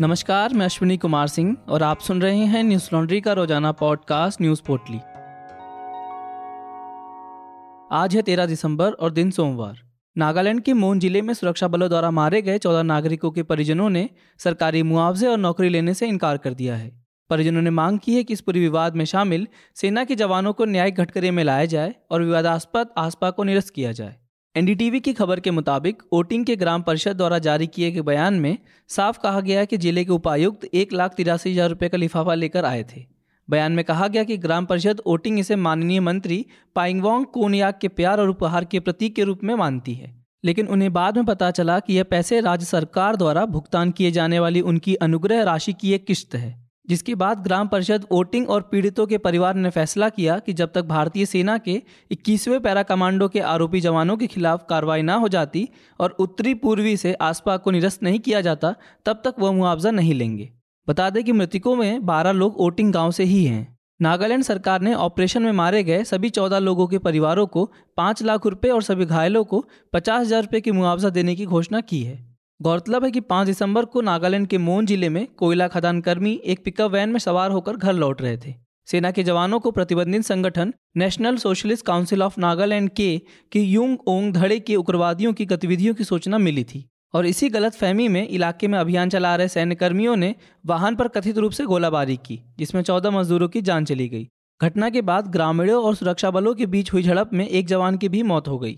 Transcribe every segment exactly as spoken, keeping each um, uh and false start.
नमस्कार, मैं अश्विनी कुमार सिंह और आप सुन रहे हैं न्यूज लॉन्ड्री का रोजाना पॉडकास्ट न्यूज पोर्टली। आज है तेरह दिसंबर और दिन सोमवार। नागालैंड के मोन जिले में सुरक्षा बलों द्वारा मारे गए चौदह नागरिकों के परिजनों ने सरकारी मुआवजे और नौकरी लेने से इनकार कर दिया है। परिजनों ने मांग की है कि इस पूरे विवाद में शामिल सेना के जवानों को न्यायिक घटकरे में लाया जाए और विवादास्पद आसपा को निरस्त किया जाए। एनडीटीवी की खबर के मुताबिक ओटिंग के ग्राम परिषद द्वारा जारी किए गए बयान में साफ कहा गया कि जिले के उपायुक्त एक लाख तिरासी हजार रुपये का लिफाफा लेकर आए थे। बयान में कहा गया कि ग्राम परिषद ओटिंग इसे माननीय मंत्री पाइंगवांग कोनयाग के प्यार और उपहार के प्रतीक के रूप में मानती है, लेकिन उन्हें बाद में पता चला कि यह पैसे राज्य सरकार द्वारा भुगतान किए जाने वाली उनकी अनुग्रह राशि की एक किश्त है, जिसके बाद ग्राम परिषद ओटिंग और पीड़ितों के परिवार ने फैसला किया कि जब तक भारतीय सेना के इक्कीसवें पैरा कमांडो के आरोपी जवानों के खिलाफ कार्रवाई ना हो जाती और उत्तरी पूर्वी से आसपा को निरस्त नहीं किया जाता, तब तक वह मुआवजा नहीं लेंगे। बता दें कि मृतकों में बारह लोग ओटिंग गांव से ही हैं। नागालैंड सरकार ने ऑपरेशन में मारे गए सभी चौदह लोगों के परिवारों को पाँच लाख रुपये और सभी घायलों को पचास हज़ार रुपये की मुआवजा देने की घोषणा की है। गौरतलब है कि पाँच दिसंबर को नागालैंड के मोन जिले में कोयला खदान कर्मी एक पिकअप वैन में सवार होकर घर लौट रहे थे। सेना के जवानों को प्रतिबंधित संगठन National Socialist Council of Nagaland के के युंग ओंग धड़े के उग्रवादियों की गतिविधियों की सूचना मिली थी और इसी गलतफहमी में इलाके में अभियान चला रहे सैन्यकर्मियों ने वाहन पर कथित रूप से गोलाबारी की, जिसमें चौदह मजदूरों की जान चली गई। घटना के बाद ग्रामीणों और सुरक्षा बलों के बीच हुई झड़प में एक जवान की भी मौत हो गई।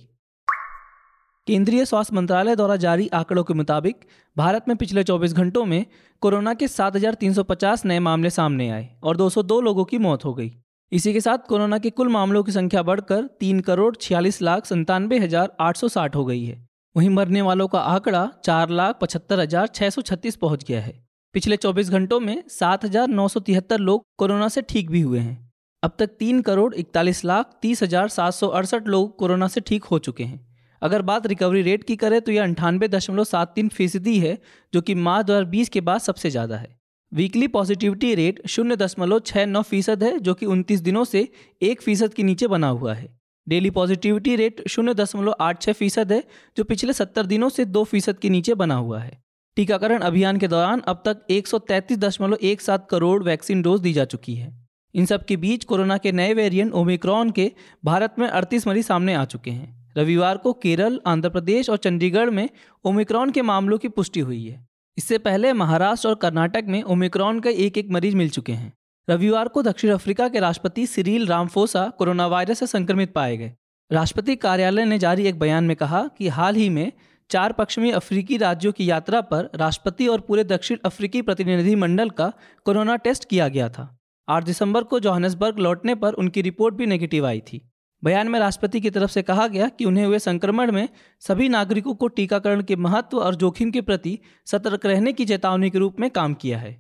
केंद्रीय स्वास्थ्य मंत्रालय द्वारा जारी आंकड़ों के मुताबिक भारत में पिछले चौबीस घंटों में कोरोना के सात हज़ार तीन सौ पचास नए मामले सामने आए और दो सौ दो लोगों की मौत हो गई। इसी के साथ कोरोना के कुल मामलों की संख्या बढ़कर तीन करोड़ छियालीस लाख संतानवे हजार आठ सौ साठ हो गई है। वहीं मरने वालों का आंकड़ा चार लाख पचहत्तर हजार छः सौ छत्तीस पहुँच गया है। पिछले चौबीस घंटों में सात हजार नौ सौ तिहत्तर लोग कोरोना से ठीक भी हुए हैं। अब तक तीन करोड़ इकतालीस लाख तीस हजार सात सौ अड़सठ लोग कोरोना से ठीक हो चुके हैं। अगर बात रिकवरी रेट की करें तो यह अंठानवे दशमलव सात तीन फीसदी है, जो कि मार्च दो हज़ार बीस के बाद सबसे ज़्यादा है। वीकली पॉजिटिविटी रेट शून्य दशमलव छः नौ फीसद है, जो कि उनतीस दिनों से एक फीसद के नीचे बना हुआ है। डेली पॉजिटिविटी रेट शून्य दशमलव आठ छः फीसद है, जो पिछले सत्तर दिनों से दो फीसद के नीचे बना हुआ है। टीकाकरण अभियान के दौरान अब तक एक सौ तैंतीस दशमलव एक सात करोड़ वैक्सीन डोज दी जा चुकी है। इन सब के बीच कोरोना के नए वेरिएंट ओमिक्रॉन के भारत में अड़तीस मरीज सामने आ चुके हैं। रविवार को केरल, आंध्र प्रदेश और चंडीगढ़ में ओमिक्रॉन के मामलों की पुष्टि हुई है। इससे पहले महाराष्ट्र और कर्नाटक में ओमिक्रॉन के एक एक मरीज मिल चुके हैं। रविवार को दक्षिण अफ्रीका के राष्ट्रपति सिरील रामफोसा कोरोना वायरस से संक्रमित पाए गए। राष्ट्रपति कार्यालय ने जारी एक बयान में कहा कि हाल ही में चार पश्चिमी अफ्रीकी राज्यों की यात्रा पर राष्ट्रपति और पूरे दक्षिण अफ्रीकी प्रतिनिधिमंडल का कोरोना टेस्ट किया गया था। आठ दिसंबर को जोहान्सबर्ग लौटने पर उनकी रिपोर्ट भी नेगेटिव आई थी। बयान में राष्ट्रपति की तरफ से कहा गया कि उन्हें हुए संक्रमण में सभी नागरिकों को टीकाकरण के महत्व और जोखिम के प्रति सतर्क रहने की चेतावनी के रूप में काम किया है।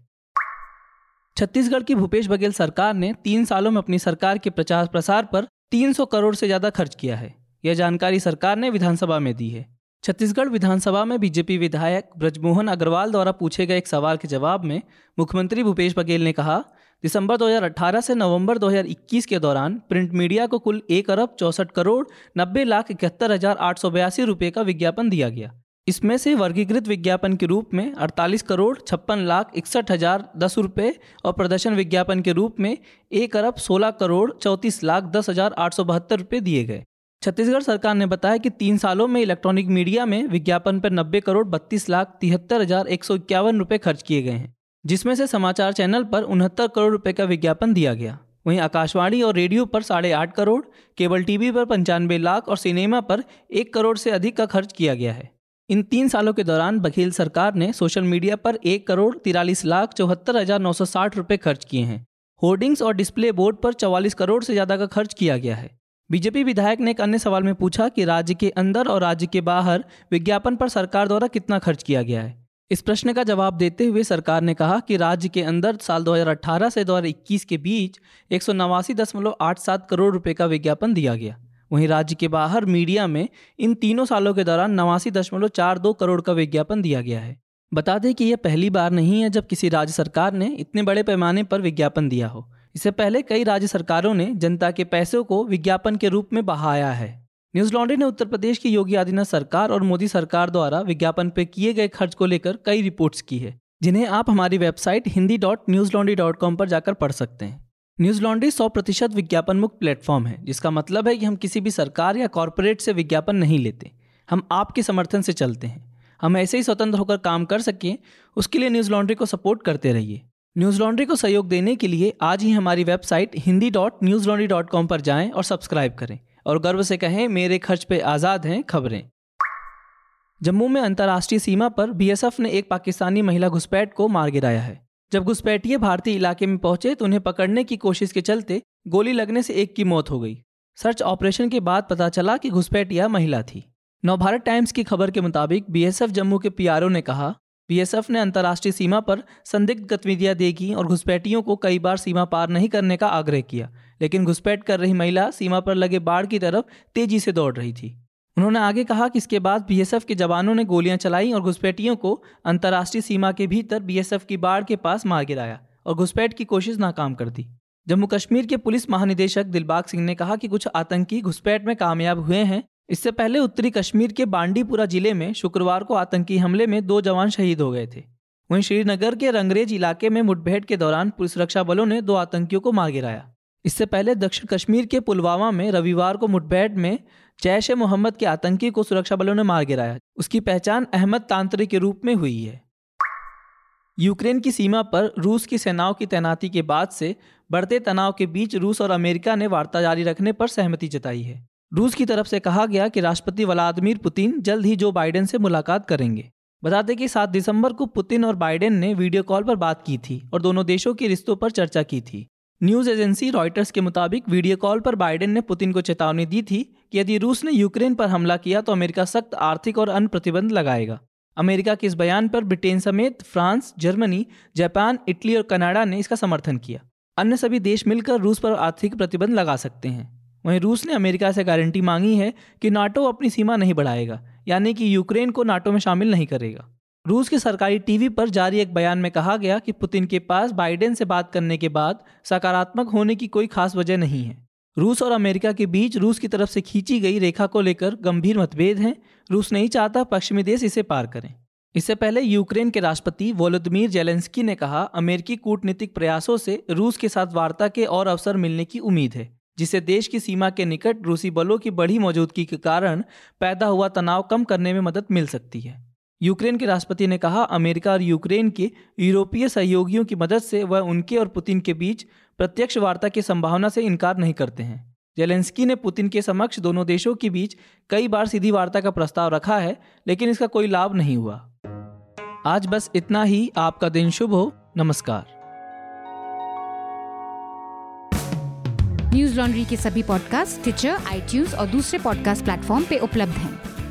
छत्तीसगढ़ की भूपेश बघेल सरकार ने तीन सालों में अपनी सरकार के प्रचार प्रसार पर तीन सौ करोड़ से ज़्यादा खर्च किया है। यह जानकारी सरकार ने विधानसभा में दी है। छत्तीसगढ़ विधानसभा में बीजेपी विधायक ब्रजमोहन अग्रवाल द्वारा पूछे गए एक सवाल के जवाब में मुख्यमंत्री भूपेश बघेल ने कहा, दिसंबर दो हज़ार अठारह से नवंबर दो हज़ार इक्कीस के दौरान प्रिंट मीडिया को कुल एक अरब चौसठ करोड़ नब्बे लाख इकहत्तर हजार आठ सौ बयासी रुपये का विज्ञापन दिया गया। इसमें से वर्गीकृत विज्ञापन के रूप में अड़तालीस करोड़ छप्पन लाख इकसठ हजार दस रुपये और प्रदर्शन विज्ञापन के रूप में एक अरब सोलह करोड़ चौंतीस लाख दस हजार आठ सौ बहत्तर रुपये दिए गए। छत्तीसगढ़ सरकार ने बताया कि तीन सालों में इलेक्ट्रॉनिक मीडिया में विज्ञापन पर नब्बे करोड़ बत्तीस लाख तिहत्तर हजार एक सौ इक्यावन रुपये खर्च किए गए हैं, जिसमें से समाचार चैनल पर उनहत्तर करोड़ रुपए का विज्ञापन दिया गया। वहीं आकाशवाणी और रेडियो पर साढ़े आठ करोड़, केबल टीवी पर पंचानवे लाख और सिनेमा पर एक करोड़ से अधिक का खर्च किया गया है। इन तीन सालों के दौरान बघेल सरकार ने सोशल मीडिया पर एक करोड़ तिरालीस लाख चौहत्तर हजार नौ सौ साठ रुपये खर्च किए हैं। होर्डिंग्स और डिस्प्ले बोर्ड पर चौवालीस करोड़ से ज़्यादा का खर्च किया गया है। बीजेपी विधायक ने एक अन्य सवाल में पूछा कि राज्य के अंदर और राज्य के बाहर विज्ञापन पर सरकार द्वारा कितना खर्च किया गया है। इस प्रश्न का जवाब देते हुए सरकार ने कहा कि राज्य के अंदर साल दो हज़ार अठारह से दो हज़ार इक्कीस के बीच एक सौ नवासी दशमलव आठ सात करोड़ रुपए का विज्ञापन दिया गया। वहीं राज्य के बाहर मीडिया में इन तीनों सालों के दौरान नवासी दशमलव चार दो करोड़ का विज्ञापन दिया गया है। बता दें कि यह पहली बार नहीं है जब किसी राज्य सरकार ने इतने बड़े पैमाने पर विज्ञापन दिया हो। इससे पहले कई राज्य सरकारों ने जनता के पैसों को विज्ञापन के रूप में बहाया है। न्यूज लॉन्ड्री ने उत्तर प्रदेश की योगी आदित्यनाथ सरकार और मोदी सरकार द्वारा विज्ञापन पर किए गए खर्च को लेकर कई रिपोर्ट्स की है। जिन्हें आप हमारी website Hindi dot news laundry dot com पर जाकर पढ़ सकते हैं। न्यूज लॉन्ड्री सौ प्रतिशत विज्ञापन मुक्त प्लेटफॉर्म है, जिसका मतलब है कि हम किसी भी सरकार या कॉरपोरेट से विज्ञापन नहीं लेते। हम आपके समर्थन से चलते हैं। हम ऐसे ही स्वतंत्र होकर काम कर सकें, उसके लिए न्यूज लॉन्ड्री को सपोर्ट करते रहिए। न्यूज लॉन्ड्री को सहयोग देने के लिए आज ही हमारी website Hindi dot news laundry dot com पर जाएं और सब्सक्राइब करें और गर्व से कहें, मेरे खर्च पे आज़ाद हैं खबरें। जम्मू में अंतर्राष्ट्रीय सीमा पर बीएसएफ ने एक पाकिस्तानी महिला घुसपैठ को मार गिराया है। जब घुसपैठिए भारतीय इलाके में पहुंचे तो उन्हें पकड़ने की कोशिश के चलते गोली लगने से एक की मौत हो गई। सर्च ऑपरेशन के बाद पता चला कि घुसपैठिया महिला थी। नवभारत टाइम्स की खबर के मुताबिक बीएसएफ जम्मू के पीआरओ ने कहा, बीएसएफ ने अंतर्राष्ट्रीय सीमा पर संदिग्ध गतिविधियां देखी और घुसपैठियों को कई बार सीमा पार नहीं करने का आग्रह किया, लेकिन घुसपैठ कर रही महिला सीमा पर लगे बाड़ की तरफ तेजी से दौड़ रही थी। उन्होंने आगे कहा कि इसके बाद बीएसएफ के जवानों ने गोलियां चलाईं और घुसपैठियों को अंतर्राष्ट्रीय सीमा के भीतर बीएसएफ की बाड़ के पास मार गिराया और घुसपैठ की कोशिश नाकाम कर दी। जम्मू कश्मीर के पुलिस महानिदेशक दिलबाग सिंह ने कहा कि कुछ आतंकी घुसपैठ में कामयाब हुए हैं। इससे पहले उत्तरी कश्मीर के बांडीपुरा जिले में शुक्रवार को आतंकी हमले में दो जवान शहीद हो गए थे। वहीं श्रीनगर के रंगरेज इलाके में मुठभेड़ के दौरान पुलिस सुरक्षा बलों ने दो आतंकियों को मार गिराया। इससे पहले दक्षिण कश्मीर के पुलवामा में रविवार को मुठभेड़ में जैश ए मोहम्मद के आतंकी को सुरक्षा बलों ने मार गिराया। उसकी पहचान अहमद तांत्रिक के रूप में हुई है। यूक्रेन की सीमा पर रूस की सेनाओं की तैनाती के बाद से बढ़ते तनाव के बीच रूस और अमेरिका ने वार्ता जारी रखने पर सहमति जताई है। रूस की तरफ से कहा गया कि राष्ट्रपति व्लादिमीर पुतिन जल्द ही जो बाइडेन से मुलाकात करेंगे। बता दें कि सात दिसंबर को पुतिन और बाइडेन ने वीडियो कॉल पर बात की थी और दोनों देशों के रिश्तों पर चर्चा की थी। न्यूज एजेंसी रॉयटर्स के मुताबिक वीडियो कॉल पर बाइडेन ने पुतिन को चेतावनी दी थी कि यदि रूस ने यूक्रेन पर हमला किया तो अमेरिका सख्त आर्थिक और अन्य प्रतिबंध लगाएगा। अमेरिका के इस बयान पर ब्रिटेन समेत फ्रांस, जर्मनी, जापान, इटली और कनाडा ने इसका समर्थन किया। अन्य सभी देश मिलकर रूस पर आर्थिक प्रतिबंध लगा सकते हैं। वहीं रूस ने अमेरिका से गारंटी मांगी है कि नाटो अपनी सीमा नहीं बढ़ाएगा, यानी कि यूक्रेन को नाटो में शामिल नहीं करेगा। रूस के सरकारी टीवी पर जारी एक बयान में कहा गया कि पुतिन के पास बाइडेन से बात करने के बाद सकारात्मक होने की कोई खास वजह नहीं है। रूस और अमेरिका के बीच रूस की तरफ से खींची गई रेखा को लेकर गंभीर मतभेद हैं। रूस नहीं चाहता पश्चिमी देश इसे पार करें। इससे पहले यूक्रेन के राष्ट्रपति व्लदमिर जेलेंस्की ने कहा, अमेरिकी कूटनीतिक प्रयासों से रूस के साथ वार्ता के और अवसर मिलने की उम्मीद है, जिससे देश की सीमा के निकट रूसी बलों की बढ़ी मौजूदगी के कारण पैदा हुआ तनाव कम करने में मदद मिल सकती है। यूक्रेन के राष्ट्रपति ने कहा, अमेरिका और यूक्रेन के यूरोपीय सहयोगियों की मदद से वह उनके और पुतिन के बीच प्रत्यक्ष वार्ता की संभावना से इनकार नहीं करते हैं। जेलेंस्की ने पुतिन के समक्ष दोनों देशों के बीच कई बार सीधी वार्ता का प्रस्ताव रखा है, लेकिन इसका कोई लाभ नहीं हुआ। आज बस इतना ही। आपका दिन शुभ हो। नमस्कार। न्यूज लॉन्ड्री के सभी पॉडकास्ट स्टिचर, आईट्यून्स और दूसरे पॉडकास्ट प्लेटफॉर्म पे उपलब्ध हैं।